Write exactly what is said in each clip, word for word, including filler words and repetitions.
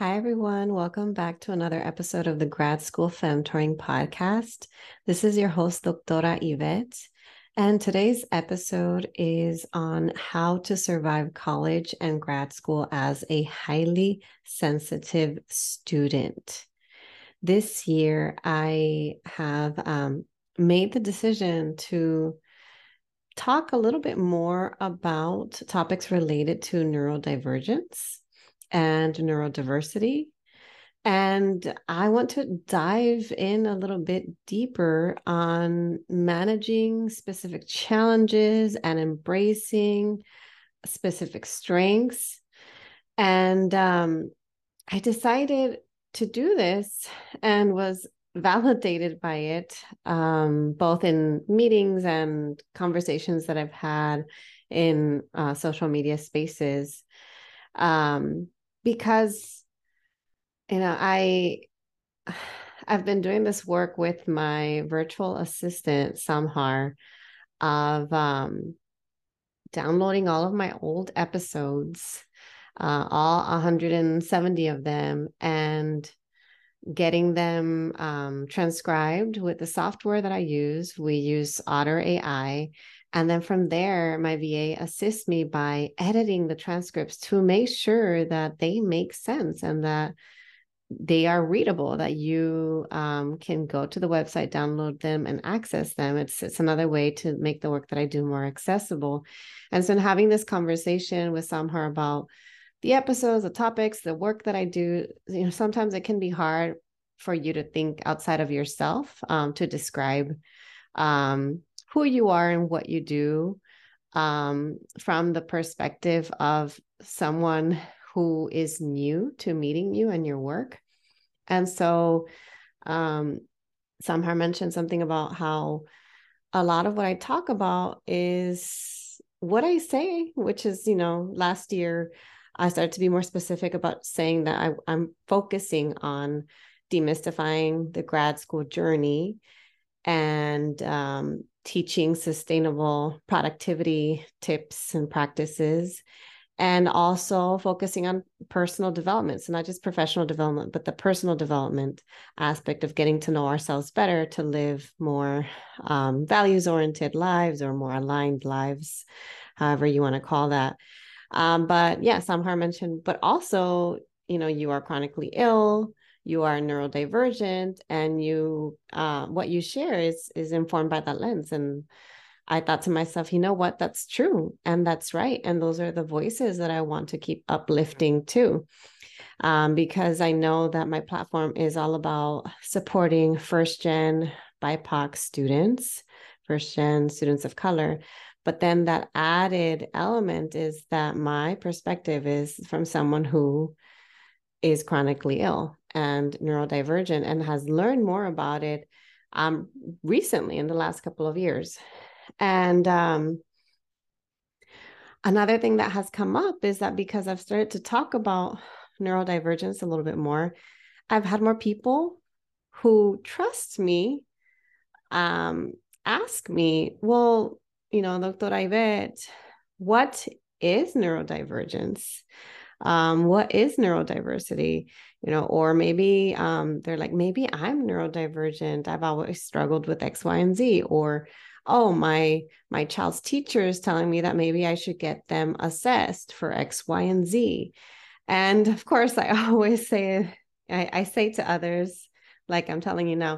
Hi, everyone. Welcome back to another episode of the Grad School Femtoring Podcast. This is your host, Doctor Yvette, and today's episode is on how to survive college and grad school as a highly sensitive student. This year, I have um, made the decision to talk a little bit more about topics related to neurodivergence and neurodiversity. And I want to dive in a little bit deeper on managing specific challenges and embracing specific strengths. And um, I decided to do this and was validated by it, um, both in meetings and conversations that I've had in uh, social media spaces. Um, Because, you know, I, I've been doing this work with my virtual assistant, Samhar, of um, downloading all of my old episodes, uh, all one hundred seventy of them, and getting them um, transcribed with the software that I use. We use Otter A I. And then from there, my V A assists me by editing the transcripts to make sure that they make sense and that they are readable, that you um, can go to the website, download them, and access them. It's, it's another way to make the work that I do more accessible. And so in having this conversation with Samhar about the episodes, the topics, the work that I do, you know, sometimes it can be hard for you to think outside of yourself, um, to describe um who you are and what you do um, from the perspective of someone who is new to meeting you and your work. And so um, Samhar mentioned something about how a lot of what I talk about is what I say, which is, you know, last year I started to be more specific about saying that I, I'm focusing on demystifying the grad school journey and um, teaching sustainable productivity tips and practices, and also focusing on personal development. So not just professional development, but the personal development aspect of getting to know ourselves better to live more um, values-oriented lives or more aligned lives, however you want to call that. Um, but yeah, Samhar mentioned, but also, you know, you are chronically ill, you are neurodivergent, and you, uh, what you share is, is informed by that lens. And I thought to myself, you know what, that's true. And that's right. And those are the voices that I want to keep uplifting too. Um, because I know that my platform is all about supporting first-gen B I P O C students, first-gen students of color. But then that added element is that my perspective is from someone who is chronically ill and neurodivergent and has learned more about it um, recently in the last couple of years. And um, another thing that has come up is that because I've started to talk about neurodivergence a little bit more, I've had more people who trust me, um, ask me, well, you know, Doctor Yvette, what is neurodivergence? Um, what is neurodiversity, you know, or maybe, um, they're like, maybe I'm neurodivergent. I've always struggled with X, Y, and Z, or, oh, my, my child's teacher is telling me that maybe I should get them assessed for X, Y, and Z. And of course I always say, I, I say to others, like I'm telling you now,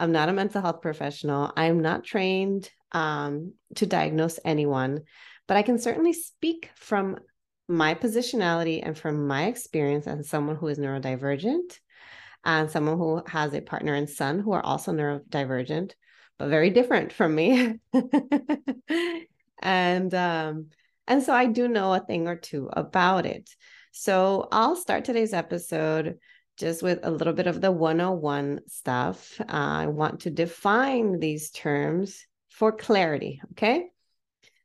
I'm not a mental health professional. I'm not trained, um, to diagnose anyone, but I can certainly speak from my positionality and from my experience as someone who is neurodivergent and someone who has a partner and son who are also neurodivergent, but very different from me. And um, And so I do know a thing or two about it. So I'll start today's episode just with a little bit of the one oh one stuff. Uh, I want to define these terms for clarity, okay?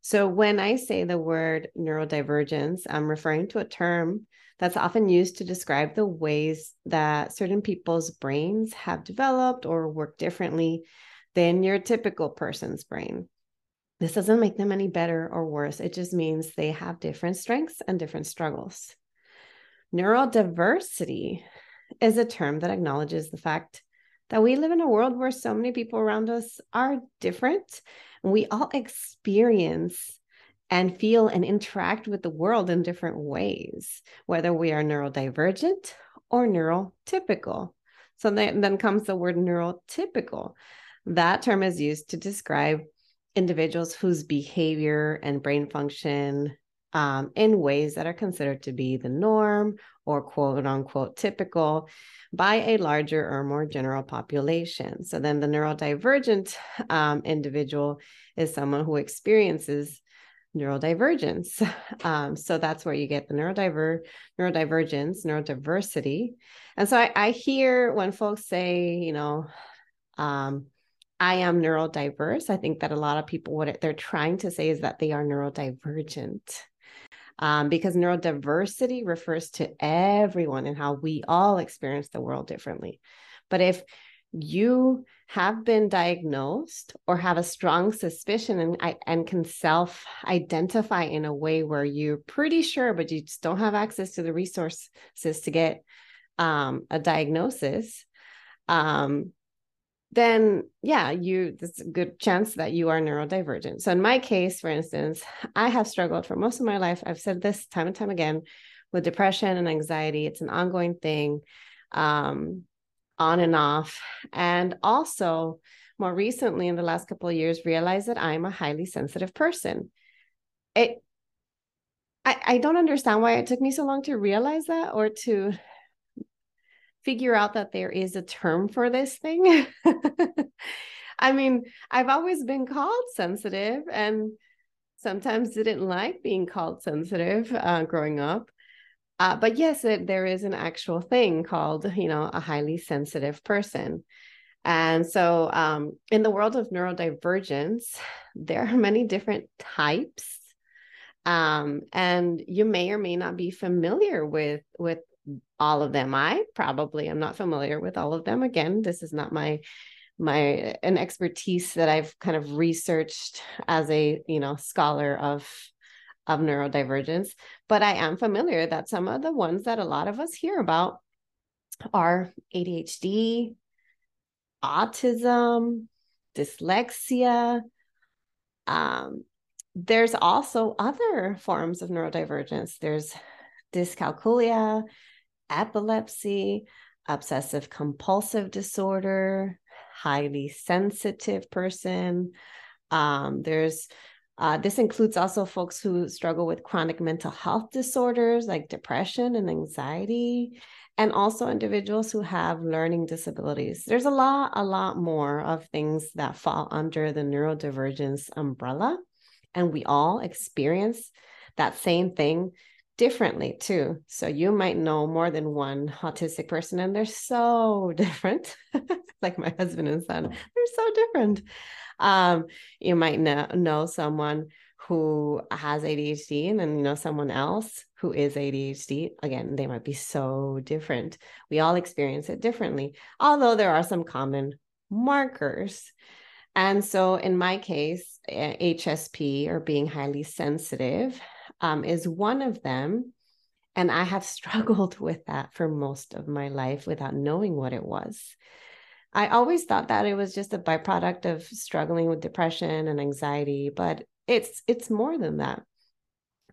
So when I say the word neurodivergence, I'm referring to a term that's often used to describe the ways that certain people's brains have developed or work differently than your typical person's brain. This doesn't make them any better or worse. It just means they have different strengths and different struggles. Neurodiversity is a term that acknowledges the fact that we live in a world where so many people around us are different. We all experience and feel and interact with the world in different ways, whether we are neurodivergent or neurotypical. So then, then comes the word neurotypical. That term is used to describe individuals whose behavior and brain function Um, in ways that are considered to be the norm or quote unquote typical by a larger or more general population. So then the neurodivergent um, individual is someone who experiences neurodivergence. Um, so that's where you get the neurodiver- neurodivergence, neurodiversity. And so I, I hear when folks say, you know, um, I am neurodiverse, I think that a lot of people, what they're trying to say is that they are neurodivergent. Um, because neurodiversity refers to everyone and how we all experience the world differently. But if you have been diagnosed or have a strong suspicion and, and can self-identify in a way where you're pretty sure, but you just don't have access to the resources to get um, a diagnosis, um, then yeah, you, there's a good chance that you are neurodivergent. So in my case, for instance, I have struggled for most of my life. I've said this time and time again with depression and anxiety. It's an ongoing thing, um, on and off. And also more recently in the last couple of years, realized that I'm a highly sensitive person. It, I, I don't understand why it took me so long to realize that or to figure out that there is a term for this thing. I mean, I've always been called sensitive and sometimes didn't like being called sensitive uh, growing up. Uh, but yes, it, there is an actual thing called, you know, a highly sensitive person. And so um, in the world of neurodivergence, there are many different types. Um, and you may or may not be familiar with, with all of them. I probably am not familiar with all of them. Again, this is not my, my, an expertise that I've kind of researched as a, you know, scholar of, of neurodivergence, but I am familiar that some of the ones that a lot of us hear about are A D H D, autism, dyslexia. Um, there's also other forms of neurodivergence. There's dyscalculia, epilepsy, obsessive compulsive disorder, highly sensitive person. Um, there's, uh, this includes also folks who struggle with chronic mental health disorders like depression and anxiety, and also individuals who have learning disabilities. There's a lot, a lot more of things that fall under the neurodivergence umbrella. And we all experience that same thing differently too. So you might know more than one autistic person and they're so different. Like my husband and son, they're so different. Um, you might know, know someone who has A D H D and then you know someone else who is A D H D. Again, they might be so different. We all experience it differently, although there are some common markers. And so in my case, H S P or being highly sensitive Um, is one of them. And I have struggled with that for most of my life without knowing what it was. I always thought that it was just a byproduct of struggling with depression and anxiety, but it's, it's more than that.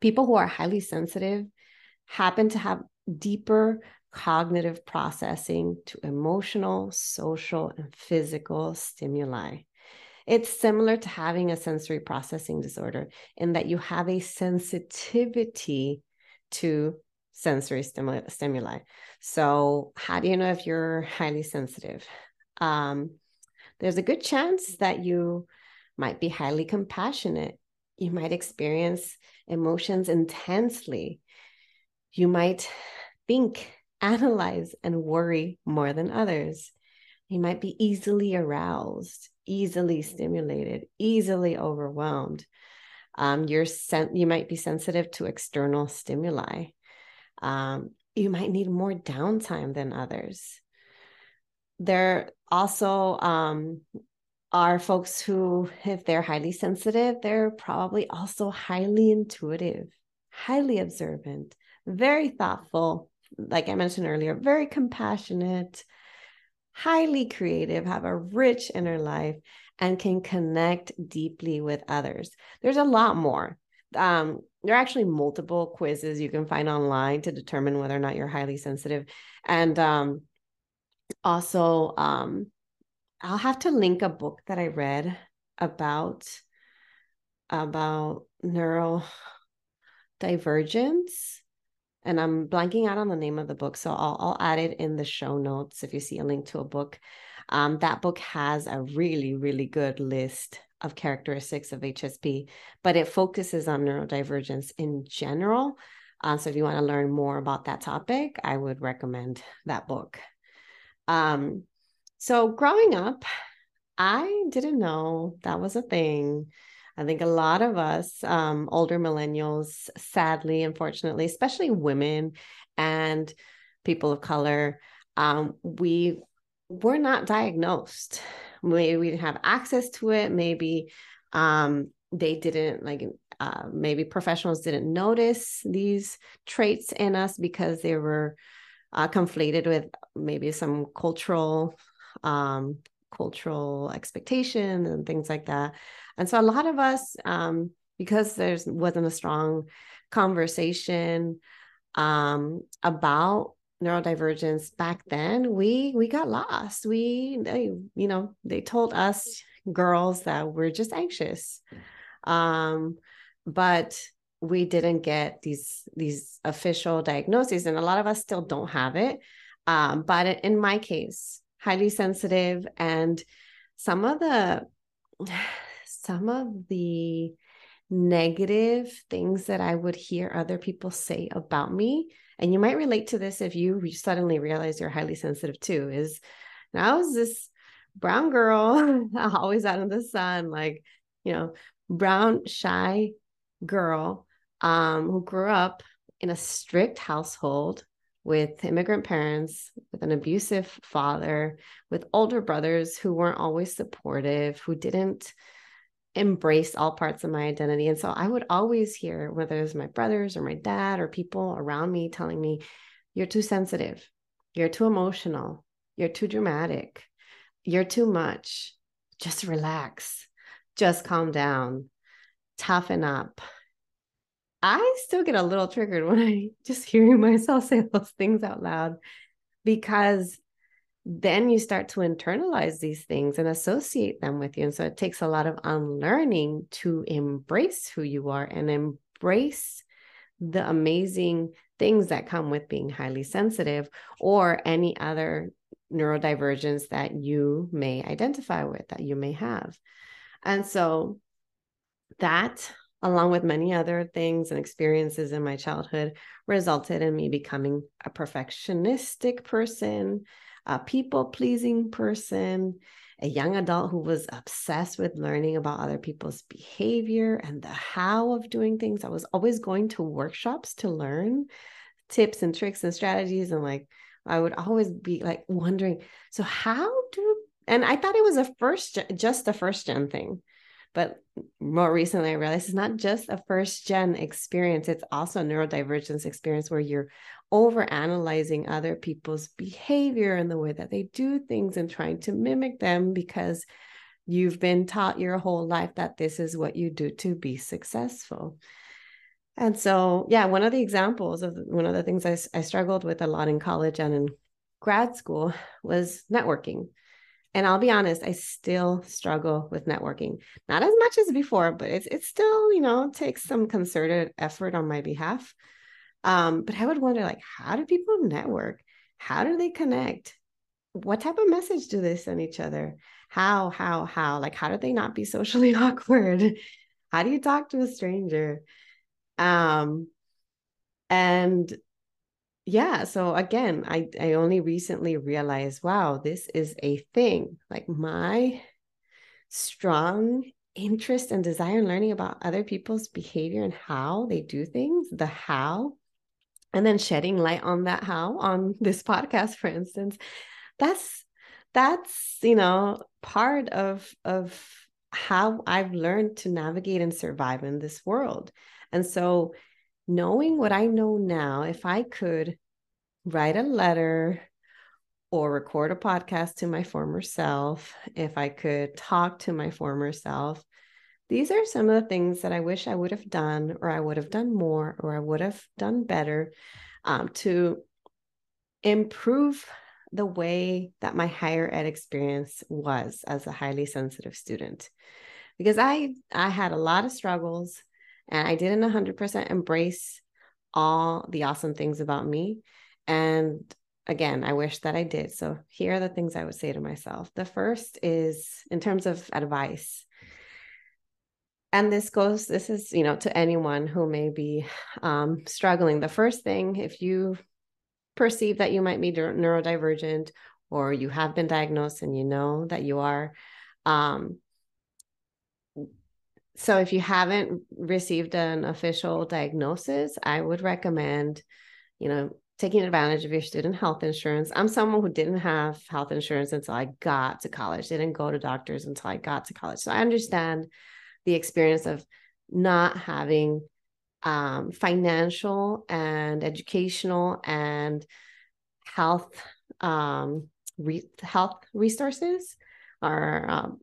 People who are highly sensitive happen to have deeper cognitive processing to emotional, social, and physical stimuli. It's similar to having a sensory processing disorder in that you have a sensitivity to sensory stimuli. So how do you know if you're highly sensitive? Um, there's a good chance that you might be highly compassionate. You might experience emotions intensely, you might think, analyze, and worry more than others. You might be easily aroused, easily stimulated, easily overwhelmed. Um, you're sen- you might be sensitive to external stimuli. Um, you might need more downtime than others. There also um, are folks who, if they're highly sensitive, they're probably also highly intuitive, highly observant, very thoughtful, like I mentioned earlier, very compassionate, highly creative, have a rich inner life, and can connect deeply with others. There's a lot more. Um, there are actually multiple quizzes you can find online to determine whether or not you're highly sensitive. And um, also, um, I'll have to link a book that I read about, about neurodivergence. And I'm blanking out on the name of the book, so I'll, I'll add it in the show notes if you see a link to a book. Um, that book has a really, really good list of characteristics of H S P, but it focuses on neurodivergence in general. Uh, so if you want to learn more about that topic, I would recommend that book. Um, so growing up, I didn't know that was a thing. I think a lot of us, um, older millennials, sadly, unfortunately, especially women and people of color, um, we were not diagnosed. Maybe we didn't have access to it. Maybe um, they didn't, like, uh, maybe professionals didn't notice these traits in us because they were uh, conflated with maybe some cultural um cultural expectation and things like that. And so a lot of us, um, because there wasn't a strong conversation um, about neurodivergence back then, we we got lost. We, they, you know, they told us girls that we're just anxious, um, but we didn't get these these official diagnoses, and a lot of us still don't have it. Um, but in my case, highly sensitive, and some of the some of the negative things that I would hear other people say about me, and you might relate to this if you suddenly realize you're highly sensitive too, is, I was this brown girl, always out in the sun, like, you know, brown, shy girl um, who grew up in a strict household with immigrant parents, with an abusive father, with older brothers who weren't always supportive, who didn't embrace all parts of my identity. And so I would always hear, whether it was my brothers or my dad or people around me telling me, you're too sensitive, you're too emotional, you're too dramatic, you're too much, just relax, just calm down, toughen up. I still get a little triggered when I just hear myself say those things out loud, because then you start to internalize these things and associate them with you. And so it takes a lot of unlearning to embrace who you are and embrace the amazing things that come with being highly sensitive or any other neurodivergence that you may identify with, that you may have. And so that, along with many other things and experiences in my childhood, resulted in me becoming a perfectionistic person, a people-pleasing person, a young adult who was obsessed with learning about other people's behavior and the how of doing things. I was always going to workshops to learn tips and tricks and strategies. And like, I would always be like wondering, so how do, and I thought it was a first, just a first gen thing. But more recently, I realized it's not just a first-gen experience. It's also a neurodivergence experience where you're overanalyzing other people's behavior and the way that they do things and trying to mimic them because you've been taught your whole life that this is what you do to be successful. And so, yeah, one of the examples of one of the things I, I struggled with a lot in college and in grad school was networking. And I'll be honest, I still struggle with networking. Not as much as before, but it's it's still, you know, takes some concerted effort on my behalf. Um, but I would wonder, like, how do people network? How do they connect? What type of message do they send each other? How, how, how? Like, how do they not be socially awkward? How do you talk to a stranger? Um, and yeah, so again, I, I only recently realized, wow, this is a thing. Like my strong interest and desire in learning about other people's behavior and how they do things, the how, and then shedding light on that how on this podcast, for instance, that's, that's, you know, part of, of how I've learned to navigate and survive in this world. And so knowing what I know now, if I could write a letter or record a podcast to my former self, if I could talk to my former self, these are some of the things that I wish I would have done, or I would have done more, or I would have done better um, to improve the way that my higher ed experience was as a highly sensitive student. Because I, I had a lot of struggles and I didn't one hundred percent embrace all the awesome things about me. And again, I wish that I did. So here are the things I would say to myself. The first is in terms of advice. And this goes, this is, you know, to anyone who may be um, struggling. The first thing, if you perceive that you might be neurodivergent or you have been diagnosed and you know that you are. Um, so if you haven't received an official diagnosis, I would recommend, you know, taking advantage of your student health insurance. I'm someone who didn't have health insurance until I got to college, didn't go to doctors until I got to college. So I understand the experience of not having um, financial and educational and health um, re- health resources, or um,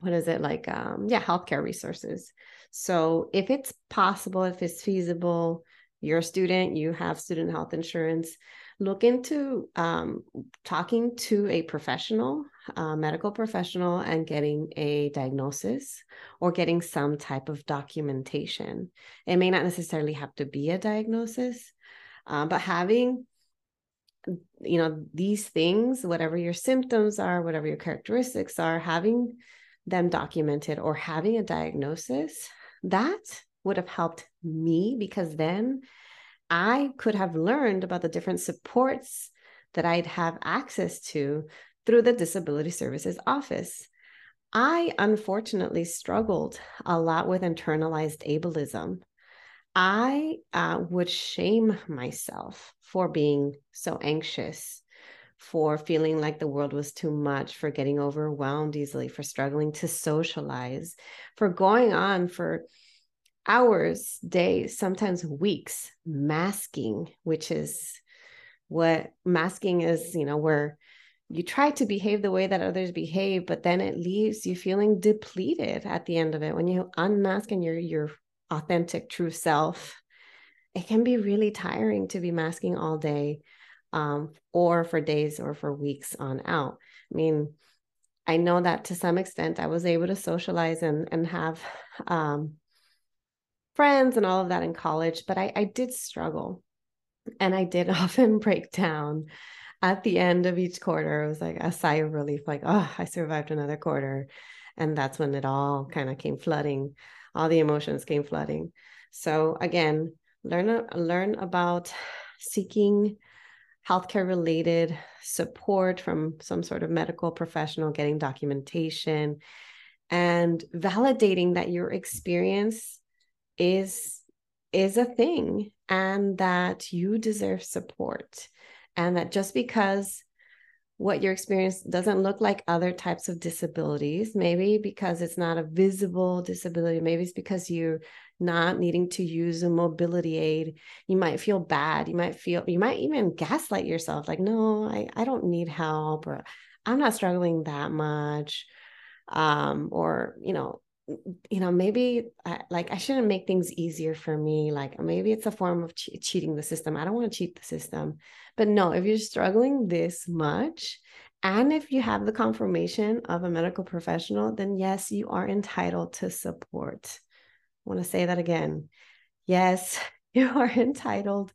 what is it like? Um, yeah, healthcare resources. So if it's possible, if it's feasible, you're a student, you have student health insurance, look into um, talking to a professional, a medical professional, and getting a diagnosis or getting some type of documentation. It may not necessarily have to be a diagnosis, uh, but having, you know, these things, whatever your symptoms are, whatever your characteristics are, having them documented or having a diagnosis, that would have helped me, because then I could have learned about the different supports that I'd have access to through the Disability Services Office. I unfortunately struggled a lot with internalized ableism. I uh, would shame myself for being so anxious, for feeling like the world was too much, for getting overwhelmed easily, for struggling to socialize, for going on for hours, days, sometimes weeks, masking, which is what masking is, you know, where you try to behave the way that others behave, but then it leaves you feeling depleted at the end of it. When you unmask and you're your authentic, true self, it can be really tiring to be masking all day um, or for days or for weeks on out. I mean, I know that to some extent I was able to socialize and, and have, um, friends and all of that in college, but I, I did struggle. And I did often break down at the end of each quarter. It was like a sigh of relief, like, oh, I survived another quarter. And that's when it all kind of came flooding. All the emotions came flooding. So again, learn, learn about seeking healthcare related support from some sort of medical professional, getting documentation, and validating that your experience is is a thing, and that you deserve support, and that just because what your experience doesn't look like other types of disabilities, maybe because it's not a visible disability, maybe it's because you're not needing to use a mobility aid, you might feel bad, you might feel, you might even gaslight yourself, like, no, I, I don't need help, or I'm not struggling that much, um, or, you know, you know, maybe I, like I shouldn't make things easier for me. Like maybe it's a form of che- cheating the system. I don't want to cheat the system. But no, if you're struggling this much, and if you have the confirmation of a medical professional, then yes, you are entitled to support. I want to say that again. Yes, you are entitled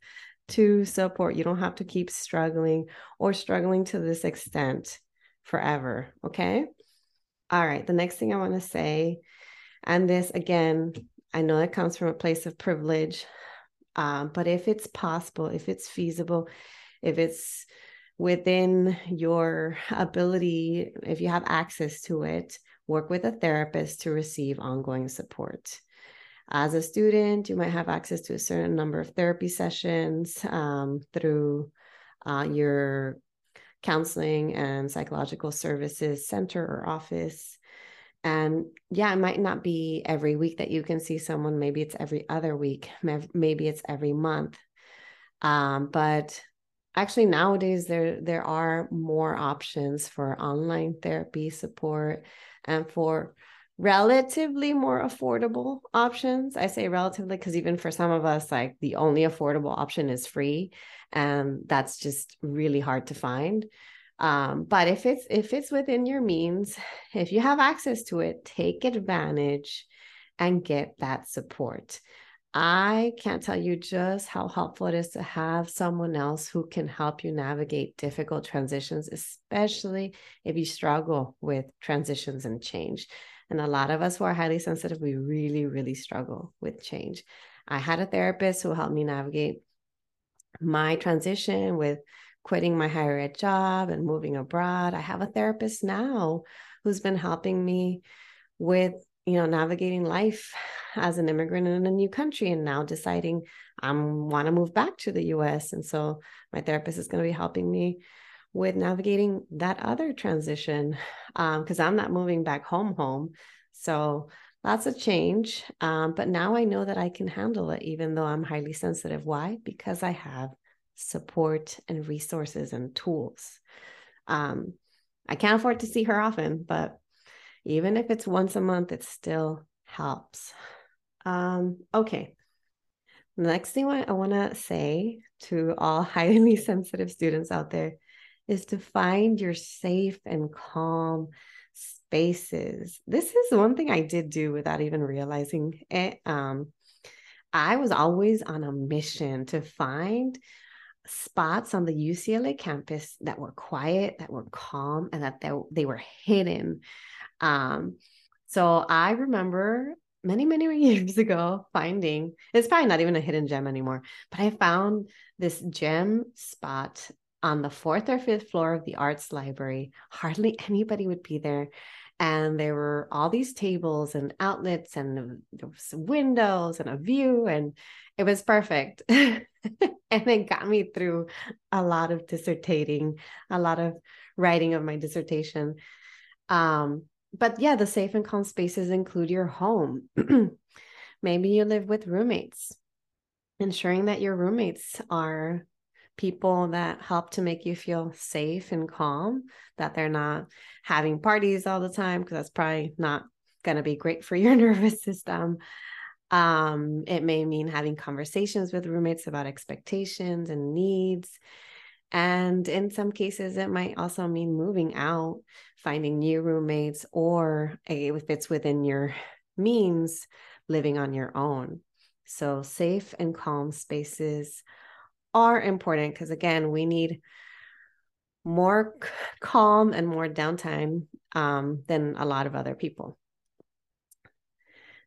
to support. You don't have to keep struggling or struggling to this extent forever. Okay. All right. The next thing I want to say, and this again, I know it comes from a place of privilege, uh, but if it's possible, if it's feasible, if it's within your ability, if you have access to it, work with a therapist to receive ongoing support. As a student, you might have access to a certain number of therapy sessions um, through uh, your counseling and psychological services center or office. And yeah, it might not be every week that you can see someone. Maybe it's every other week. Maybe it's every month. Um, but actually nowadays there, there are more options for online therapy support and for relatively more affordable options. I say relatively because even for some of us, like the only affordable option is free, and that's just really hard to find. Um, but if it's if it's within your means, if you have access to it, take advantage and get that support. I can't tell you just how helpful it is to have someone else who can help you navigate difficult transitions, especially if you struggle with transitions and change. And a lot of us who are highly sensitive, we really, really struggle with change. I had a therapist who helped me navigate my transition with quitting my higher ed job and moving abroad. I have a therapist now who's been helping me with, you know, navigating life as an immigrant in a new country and now deciding I want to move back to the U S. And so my therapist is going to be helping me with navigating that other transition, because um, I'm not moving back home home. So lots of change. Um, but now I know that I can handle it, even though I'm highly sensitive. Why? Because I have support and resources and tools. Um, I can't afford to see her often, but even if it's once a month, it still helps. Um, okay. The next thing I want to say to all highly sensitive students out there is to find your safe and calm spaces. This is one thing I did do without even realizing it. Um, I was always on a mission to find spots on the U C L A campus that were quiet, that were calm, and that they, they were hidden. Um, so I remember many, many years ago finding, it's probably not even a hidden gem anymore, but I found this gem spot on the fourth or fifth floor of the arts library. Hardly anybody would be there. And there were all these tables and outlets and there was windows and a view, and it was perfect. And it got me through a lot of dissertating, a lot of writing of my dissertation. Um, but yeah, the safe and calm spaces include your home. Maybe you live with roommates, ensuring that your roommates are people that help to make you feel safe and calm, that they're not having parties all the time, because that's probably not going to be great for your nervous system. Um, it may mean having conversations with roommates about expectations and needs. And in some cases, it might also mean moving out, finding new roommates, or if it's within your means, living on your own. So safe and calm spaces are important because, again, we need more c- calm and more downtime um, than a lot of other people.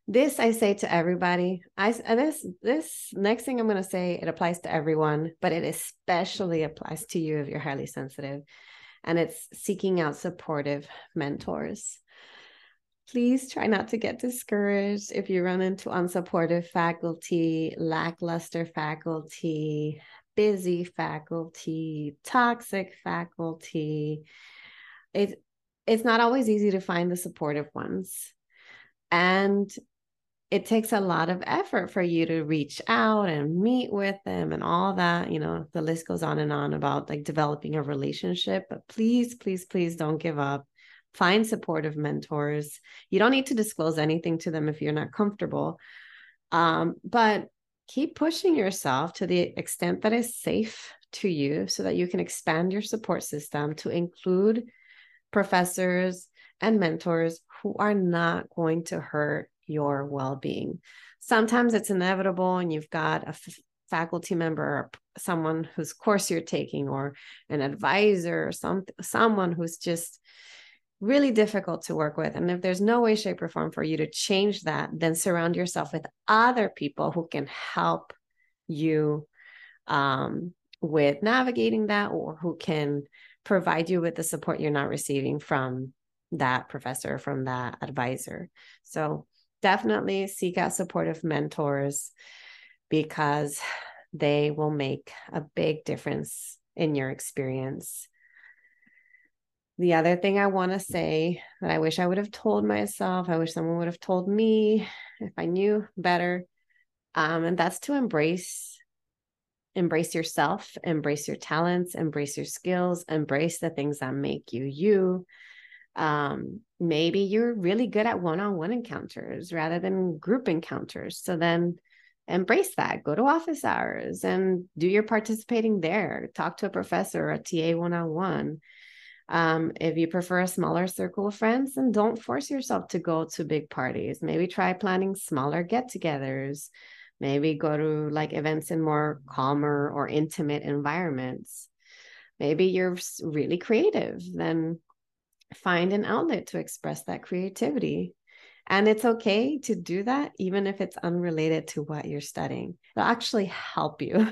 This I say to everybody. I this this next thing I'm going to say, it applies to everyone, but it especially applies to you if you're highly sensitive, and it's seeking out supportive mentors. Please try not to get discouraged if you run into unsupportive faculty, lackluster faculty, busy faculty, toxic faculty. It, it's not always easy to find the supportive ones. And it takes a lot of effort for you to reach out and meet with them and all that. You know, the list goes on and on about like developing a relationship. But please, please, please don't give up. Find supportive mentors. You don't need to disclose anything to them if you're not comfortable, um, but keep pushing yourself to the extent that is safe to you so that you can expand your support system to include professors and mentors who are not going to hurt your well-being. Sometimes it's inevitable and you've got a f- faculty member or someone whose course you're taking or an advisor or some, someone who's just really difficult to work with. And if there's no way, shape, or form for you to change that, then surround yourself with other people who can help you um, with navigating that, or who can provide you with the support you're not receiving from that professor, from that advisor. So definitely seek out supportive mentors, because they will make a big difference in your experience. The other thing I want to say that I wish I would have told myself, I wish someone would have told me if I knew better, um, and that's to embrace, embrace yourself, embrace your talents, embrace your skills, embrace the things that make you you. Um, maybe you're really good at one-on-one encounters rather than group encounters. So then embrace that. Go to office hours and do your participating there. Talk to a professor or a T A one-on-one. Um, if you prefer a smaller circle of friends, then don't force yourself to go to big parties. Maybe try planning smaller get-togethers. Maybe go to like events in more calmer or intimate environments. Maybe you're really creative, then find an outlet to express that creativity. And it's okay to do that, even if it's unrelated to what you're studying. It'll actually help you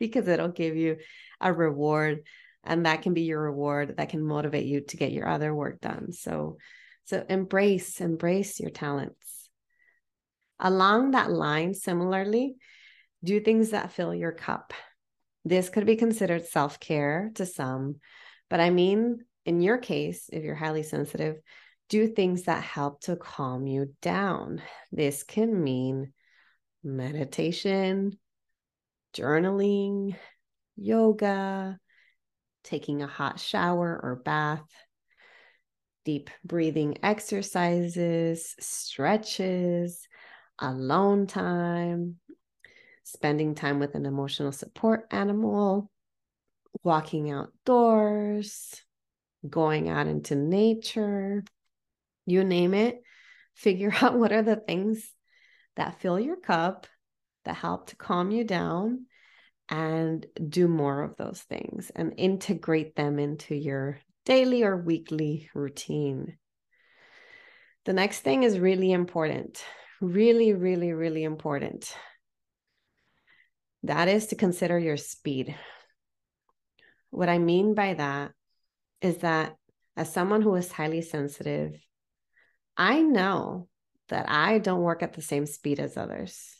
because it'll give you a reward, and that can be your reward that can motivate you to get your other work done. So, so embrace, embrace your talents. Along that line, similarly, do things that fill your cup. This could be considered self-care to some, but I mean, in your case, if you're highly sensitive, do things that help to calm you down. This can mean meditation, journaling, yoga, taking a hot shower or bath, deep breathing exercises, stretches, alone time, spending time with an emotional support animal, walking outdoors, going out into nature, you name it. Figure out what are the things that fill your cup, that help to calm you down, and do more of those things and integrate them into your daily or weekly routine. The next thing is really important, really, really, really important. That is to consider your speed. What I mean by that is that as someone who is highly sensitive, I know that I don't work at the same speed as others.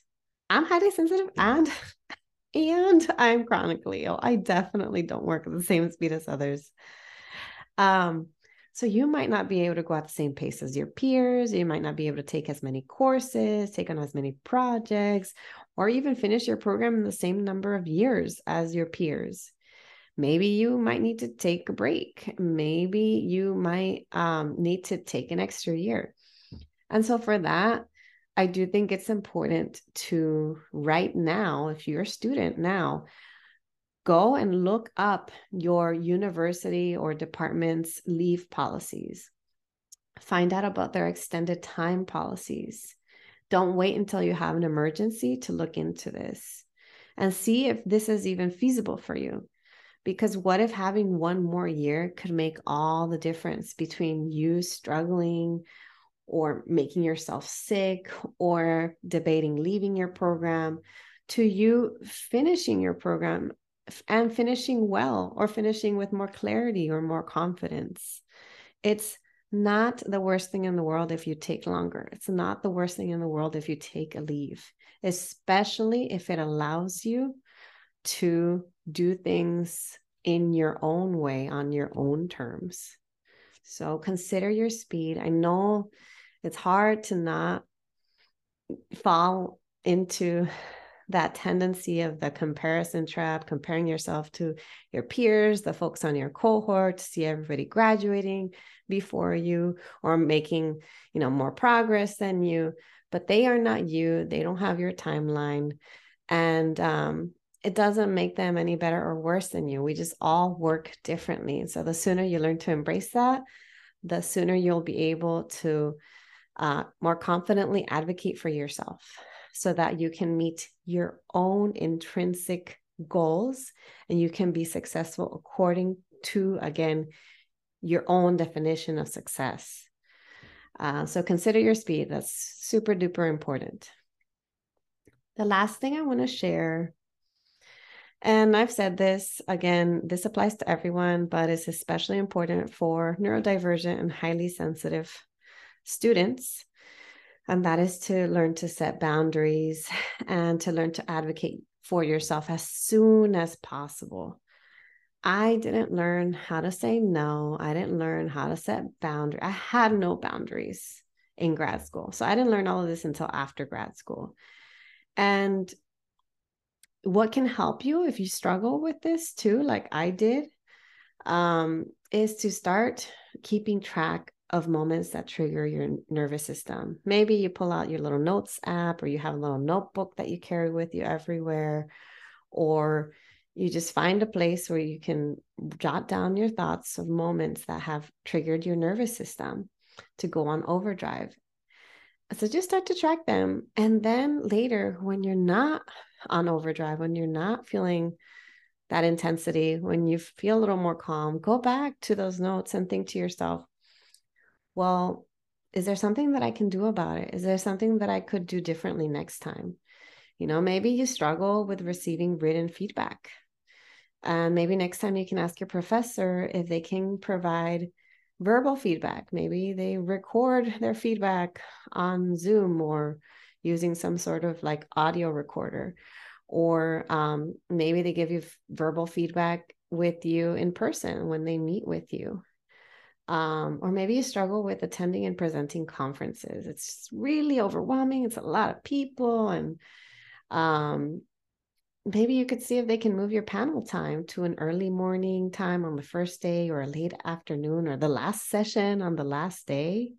I'm highly sensitive and, and I'm chronically ill. I definitely don't work at the same speed as others. Um, so you might not be able to go at the same pace as your peers. You might not be able to take as many courses, take on as many projects, or even finish your program in the same number of years as your peers. Maybe you might need to take a break. Maybe you might um, need to take an extra year. And so for that, I do think it's important to right now, if you're a student now, go and look up your university or department's leave policies. Find out about their extended time policies. Don't wait until you have an emergency to look into this, and see if this is even feasible for you. Because what if having one more year could make all the difference between you struggling or making yourself sick or debating leaving your program to you finishing your program and finishing well, or finishing with more clarity or more confidence? It's not the worst thing in the world if you take longer. It's not the worst thing in the world if you take a leave, especially if it allows you to do things in your own way, on your own terms. So consider your speed. I know it's hard to not fall into that tendency of the comparison trap, comparing yourself to your peers, the folks on your cohort, to see everybody graduating before you or making, you know, more progress than you, but they are not you. They don't have your timeline. And, um, it doesn't make them any better or worse than you. We just all work differently. And so the sooner you learn to embrace that, the sooner you'll be able to uh, more confidently advocate for yourself so that you can meet your own intrinsic goals and you can be successful according to, again, your own definition of success. Uh, so consider your speed. That's super duper important. The last thing I want to share, and I've said this, again, this applies to everyone, but it's especially important for neurodivergent and highly sensitive students, and that is to learn to set boundaries and to learn to advocate for yourself as soon as possible. I didn't learn how to say no. I didn't learn how to set boundaries. I had no boundaries in grad school. So I didn't learn all of this until after grad school. And what can help you if you struggle with this too, like I did, um, is to start keeping track of moments that trigger your nervous system. Maybe you pull out your little notes app, or you have a little notebook that you carry with you everywhere, or you just find a place where you can jot down your thoughts of moments that have triggered your nervous system to go on overdrive. So just start to track them. And then later, when you're not on overdrive, when you're not feeling that intensity, when you feel a little more calm, go back to those notes and think to yourself, well, is there something that I can do about it? Is there something that I could do differently next time? You know, maybe you struggle with receiving written feedback. And uh, maybe next time you can ask your professor if they can provide verbal feedback. Maybe they record their feedback on Zoom or using some sort of like audio recorder, or um, maybe they give you verbal feedback with you in person when they meet with you. Um, or maybe you struggle with attending and presenting conferences. It's really overwhelming. It's a lot of people. And um, maybe you could see if they can move your panel time to an early morning time on the first day, or a late afternoon, or the last session on the last day.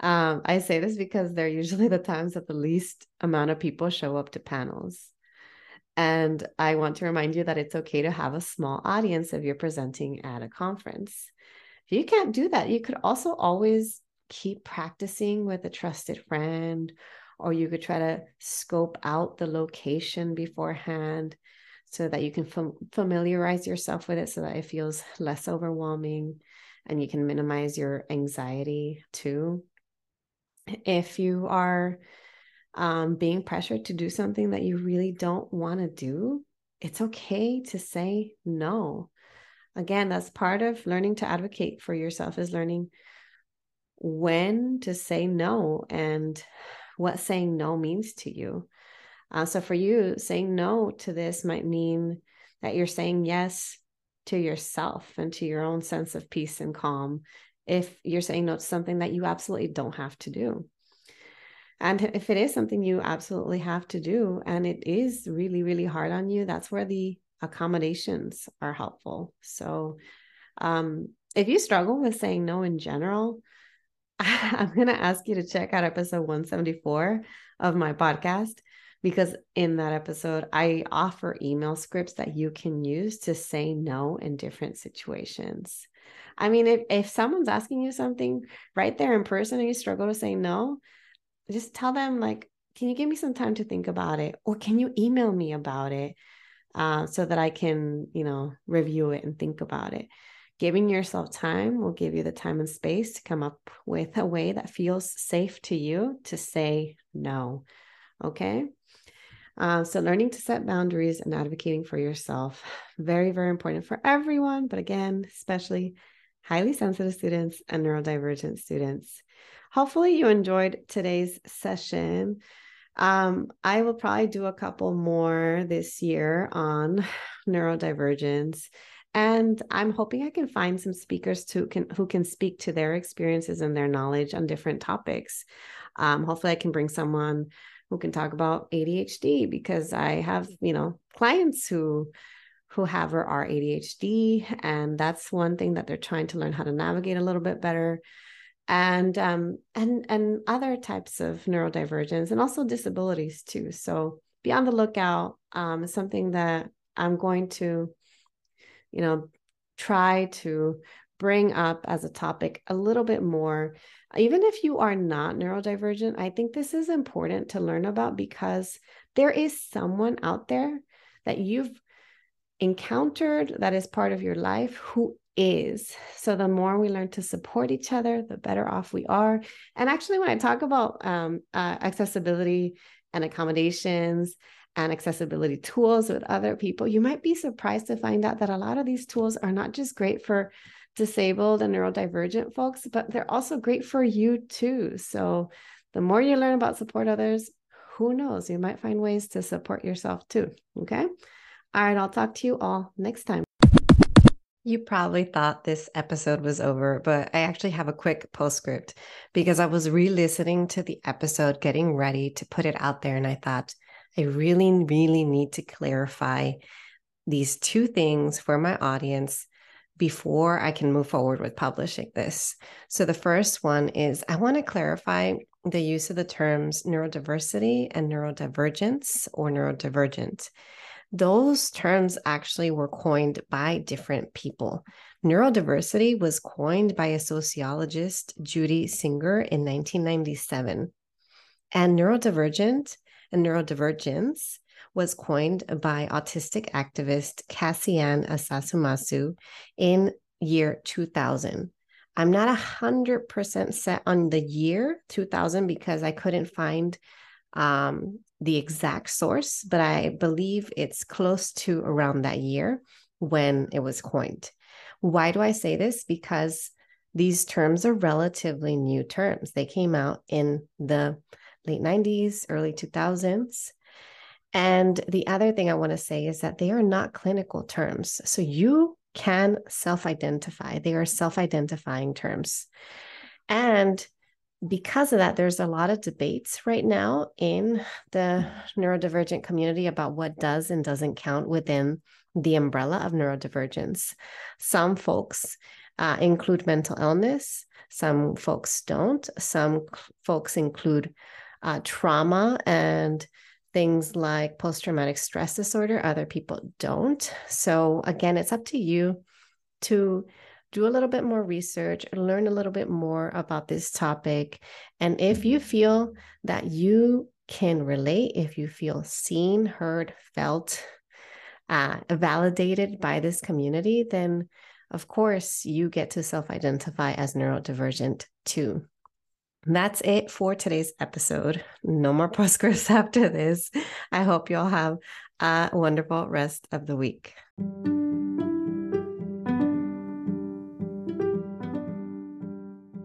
Um, I say this because they're usually the times that the least amount of people show up to panels. And I want to remind you that it's okay to have a small audience if you're presenting at a conference. If you can't do that, you could also always keep practicing with a trusted friend, or you could try to scope out the location beforehand so that you can fam- familiarize yourself with it so that it feels less overwhelming, and you can minimize your anxiety too. If you are um, being pressured to do something that you really don't want to do, it's okay to say no. Again, that's part of learning to advocate for yourself, is learning when to say no and what saying no means to you. Uh, so for you, saying no to this might mean that you're saying yes to yourself and to your own sense of peace and calm, if you're saying no to something that you absolutely don't have to do. And if it is something you absolutely have to do, and it is really, really hard on you, that's where the accommodations are helpful. So um, if you struggle with saying no in general, I'm going to ask you to check out episode one seventy-four of my podcast, because in that episode, I offer email scripts that you can use to say no in different situations. I mean, if, if someone's asking you something right there in person and you struggle to say no, just tell them, like, can you give me some time to think about it? Or can you email me about it uh, so that I can, you know, review it and think about it? Giving yourself time will give you the time and space to come up with a way that feels safe to you to say no. Okay. Uh, so learning to set boundaries and advocating for yourself, very, very important for everyone. But again, especially highly sensitive students and neurodivergent students. Hopefully you enjoyed today's session. Um, I will probably do a couple more this year on neurodivergence. And I'm hoping I can find some speakers too, can, who can speak to their experiences and their knowledge on different topics. Um, hopefully I can bring someone who can talk about A D H D, because I have, you know, clients who who have or are A D H D, and that's one thing that they're trying to learn how to navigate a little bit better, and um and and other types of neurodivergence and also disabilities too. So be on the lookout. Um, it's something that I'm going to, you know, try to bring up as a topic a little bit more. Even if you are not neurodivergent, I think this is important to learn about, because there is someone out there that you've encountered that is part of your life who is. So the more we learn to support each other, the better off we are. And actually, when I talk about um, uh, accessibility and accommodations and accessibility tools with other people, you might be surprised to find out that a lot of these tools are not just great for disabled and neurodivergent folks, but they're also great for you too. So the more you learn about support others, who knows, you might find ways to support yourself too. Okay. All right. I'll talk to you all next time. You probably thought this episode was over, but I actually have a quick postscript because I was re-listening to the episode, getting ready to put it out there. And I thought, I really, really need to clarify these two things for my audience before I can move forward with publishing this. So the first one is I want to clarify the use of the terms neurodiversity and neurodivergence or neurodivergent. Those terms actually were coined by different people. Neurodiversity was coined by a sociologist, Judy Singer, in nineteen ninety-seven. And neurodivergent and neurodivergence was coined by autistic activist Kassiane Asasumasu in year two thousand. I'm not one hundred percent set on the year two thousand because I couldn't find um, the exact source, but I believe it's close to around that year when it was coined. Why do I say this? Because these terms are relatively new terms. They came out in the late nineties, early two thousands. And the other thing I want to say is that they are not clinical terms. So you can self-identify. They are self-identifying terms. And because of that, there's a lot of debates right now in the neurodivergent community about what does and doesn't count within the umbrella of neurodivergence. Some folks uh, include mental illness. Some folks don't. Some folks include uh, trauma and things like post-traumatic stress disorder. Other people don't. So again, it's up to you to do a little bit more research, learn a little bit more about this topic. And if you feel that you can relate, if you feel seen, heard, felt, uh, validated by this community, then of course you get to self-identify as neurodivergent too. That's it for today's episode. No more postscripts after this. I hope you all have a wonderful rest of the week.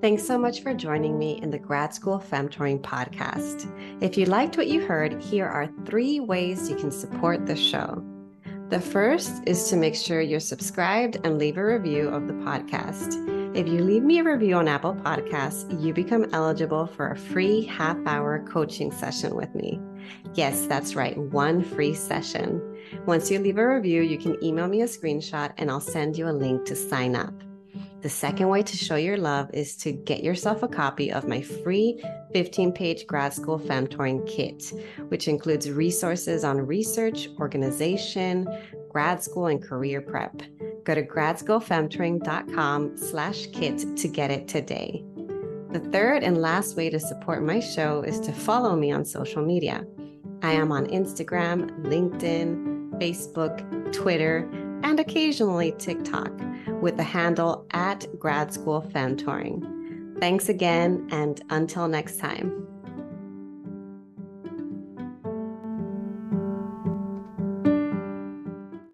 Thanks so much for joining me in the Grad School Femtoring podcast. If you liked what you heard, here are three ways you can support the show. The first is to make sure you're subscribed and leave a review of the podcast. If you leave me a review on Apple Podcasts, you become eligible for a free half-hour coaching session with me. Yes, that's right, one free session. Once you leave a review, you can email me a screenshot and I'll send you a link to sign up. The second way to show your love is to get yourself a copy of my free fifteen-page Grad School Femtoring Kit, which includes resources on research, organization, grad school, and career prep. Go to gradschoolfemtoring.com slash kit to get it today. The third and last way to support my show is to follow me on social media. I am on Instagram, LinkedIn, Facebook, Twitter, and occasionally TikTok, with the handle at Grad School Femtoring. Thanks again, and until next time.